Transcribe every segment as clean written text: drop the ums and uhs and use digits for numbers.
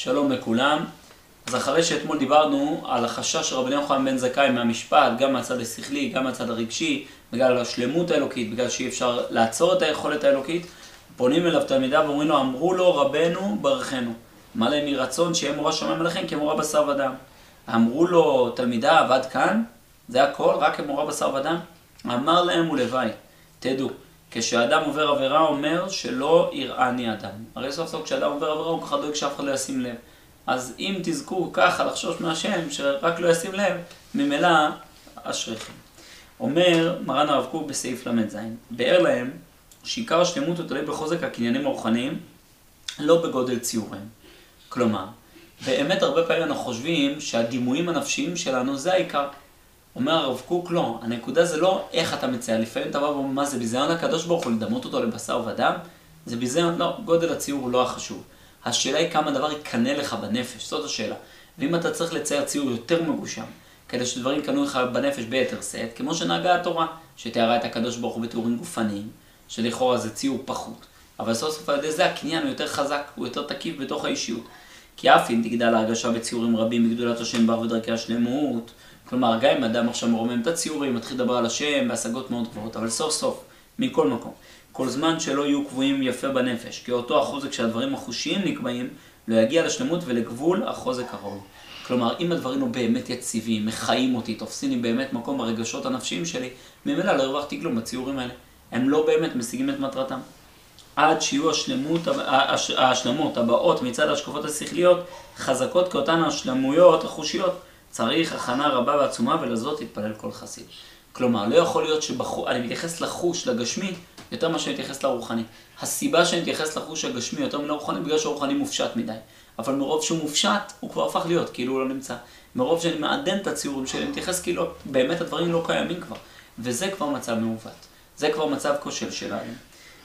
שלום לכולם. אז אחרי שאתמול דיברנו על החשש של רבן יוחנן בן זכאי מהמשפט, גם מהצד השכלי, גם מהצד הרגשי, בגלל השלמות האלוקית, בגלל שאי אפשר לעצור את היכולת האלוקית, פונים אליו תלמידיו ואומרים לו, אמרו לו רבנו ברכנו, מלא מרצון שיהיה מורה שמיים עליכם כמורה בשר ודם. אמרו לו תלמידיו עד כאן, זה הכל, רק כמורה בשר ודם. אמר להם ולוואי, תדעו, כשאדם עובר עבירה אומר שלא יראני אדם. הרי סוף סוף כשאדם עובר עבירה הוא ככה דואג שאף אחד לא ישים לב. אז אם תזכו ככה לחשוש מהשם שרק לא ישים לב, ממילא אשריכם. אומר מרן הרב קוק בסעיף למד זין, באר להם שעיקר השלמות הוא תלוי בחוזק הקניינים הרוחניים, לא בגודל ציורים. כלומר, באמת הרבה פעמים אנחנו חושבים שהדימויים הנפשיים שלנו זה העיקר. אומר הרב קוק, לא, הנקודה זה לא איך אתה מצייר, לפעמים אתה בא ואומר, מה זה ביזיון הקדוש ברוך הוא לדמות אותו לבשר ודם? זה ביזיון, לא, גודל הציור הוא לא החשוב. השאלה היא כמה דבר יקנה לך בנפש, זאת השאלה. ואם אתה צריך לצייר ציור יותר מגושם, כדי שדברים קנו לך בנפש ביתר שאת, כמו שנהגה התורה, שתיארה את הקדוש ברוך הוא בתיאורים גופניים, שלכאורה זה ציור פחות. אבל סוף סוף על ידי זה הקניין הוא יותר חזק, הוא יותר תקיף בתוך האישיות. כי אף אם תגדל ההרגשה בציורים רבים בגדולת השם בר ודרכי השלמות, כלומר, גם אם אדם עכשיו מרומם את הציורים, מתחיל לדבר על השם, בהשגות מאוד גבוהות, אבל סוף סוף, מכל מקום, כל זמן שלא יהיו קבועים יפה בנפש, כי אותו החוזק שהדברים החושיים נקבעים, לא יגיע לשלמות ולגבול החוזק הראוי. כלומר, אם הדברים הוא באמת יציבים, מחיים אותי, תופסים לי באמת מקום הרגשות הנפשיים שלי, ממילא לא הרווחתי כלום בציורים האלה. הם לא באמת משיגים את מטרתם. עד שיהיו ההשלמות הבאות מצד ההשקפות השכליות, חזקות כאותן ההשלמויות החושיות, צריך הכנה רבה ועצומה ולזאת יתפלל כל חסיד. כלומר, לא יכול להיות אני מתייחס לחוש, לגשמי, יותר מה שאני מתייחס לרוחני. הסיבה שאני מתייחס לחוש הגשמי יותר מן הרוחני, בגלל שהרוחני מופשט מדי. אבל מרוב שהוא מופשט, הוא כבר הפך להיות, כאילו הוא לא נמצא. מרוב שאני מעדן את הציורים שלי, אני מתייחס כאילו, באמת הדברים לא קיימים כבר. וזה כבר מצב מעוות. זה כבר מצב כושל שלנו.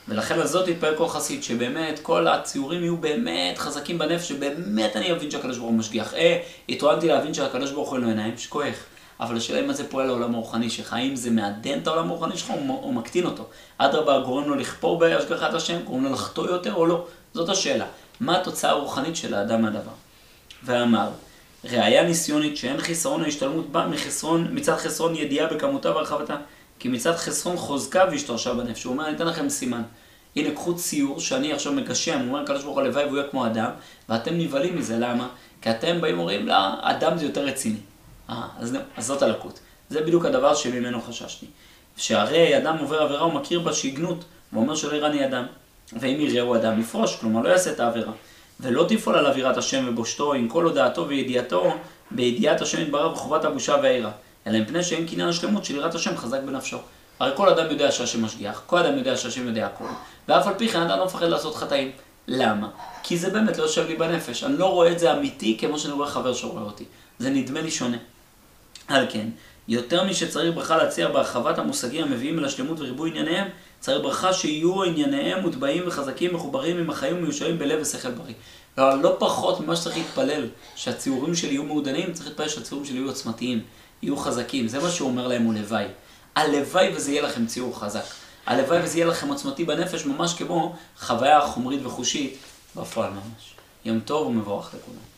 ולכן לזאת יתפלל כל חסיד, שבאמת כל הציורים יהיו באמת חזקים בנפש, שבאמת אני אבין שהקדוש ברוך הוא משגיח. התרוענתי להבין שהקדוש ברוך הוא אין לו עיניים שכוח. אבל השאלה אם זה פועל לעולם הרוחני שלך, האם זה מעדן את העולם הרוחני שלך או מקטין אותו? אדרבה, גורם לו לכפור בהשגחת השם, גורם לו לחטוא יותר או לא? זאת השאלה. מה התוצאה הרוחנית של האדם מהדבר? ואמר, ראיה ניסיונית שאין חיסרון ההשתלמות בה מצד חסרון ידיעה בכמותה והרחבתה. כי מצד חסרון חוזקה והשתרשה בנפש. הוא אומר, אני אתן לכם סימן. הנה, קחו ציור שאני עכשיו מגשם, הוא אומר, קדוש ברוך הוא הלוואי והוא יהיה כמו אדם, ואתם נבהלים מזה, למה? כי אתם באים ואומרים, לא, אדם זה יותר רציני. אז זאת הלקות. זה בדיוק הדבר שממנו חששתי. שהרי אדם עובר עבירה, הוא מכיר בה שהגנות, הוא אומר שלא יראני אדם. ואם יראהו אדם יפרוש, כלומר לא יעשה את העבירה. ולא תפעול על אווירת השם ובושתו, עם כל הודעתו וידיעתו, בידיעת השם יתברך וחובת הבושה והיראה. אלא מפני שאין קניין השלמות של יראת השם חזק בנפשו. הרי כל אדם יודע שהשם משגיח, כל אדם יודע שהשם יודע הכל, ואף על פי כן אדם לא מפחד לעשות חטאים. למה? כי זה באמת לא יושב לי בנפש, אני לא רואה את זה אמיתי כמו שאני רואה חבר שרואה אותי. זה נדמה לי שונה. על כן, יותר משצריך ברכה להציע בהרחבת המושגים המביאים לשלמות וריבוי ענייניהם, צריך ברכה שיהיו ענייניהם מוטבעים וחזקים מחוברים עם החיים ומיושרים בלב ושכל בריא. לא פחות ממה שצריך להתפלל, שהציורים שלי יהיו מעודנים, צריך להתפלל שהציורים שלי יהיו עוצמתיים. יהיו חזקים, זה מה שהוא אומר להם הוא לוואי. הלוואי וזה יהיה לכם ציור חזק. הלוואי וזה יהיה לכם עוצמתי בנפש, ממש כמו חוויה חומרית וחושית, בפועל ממש. יום טוב ומבורך לכולם.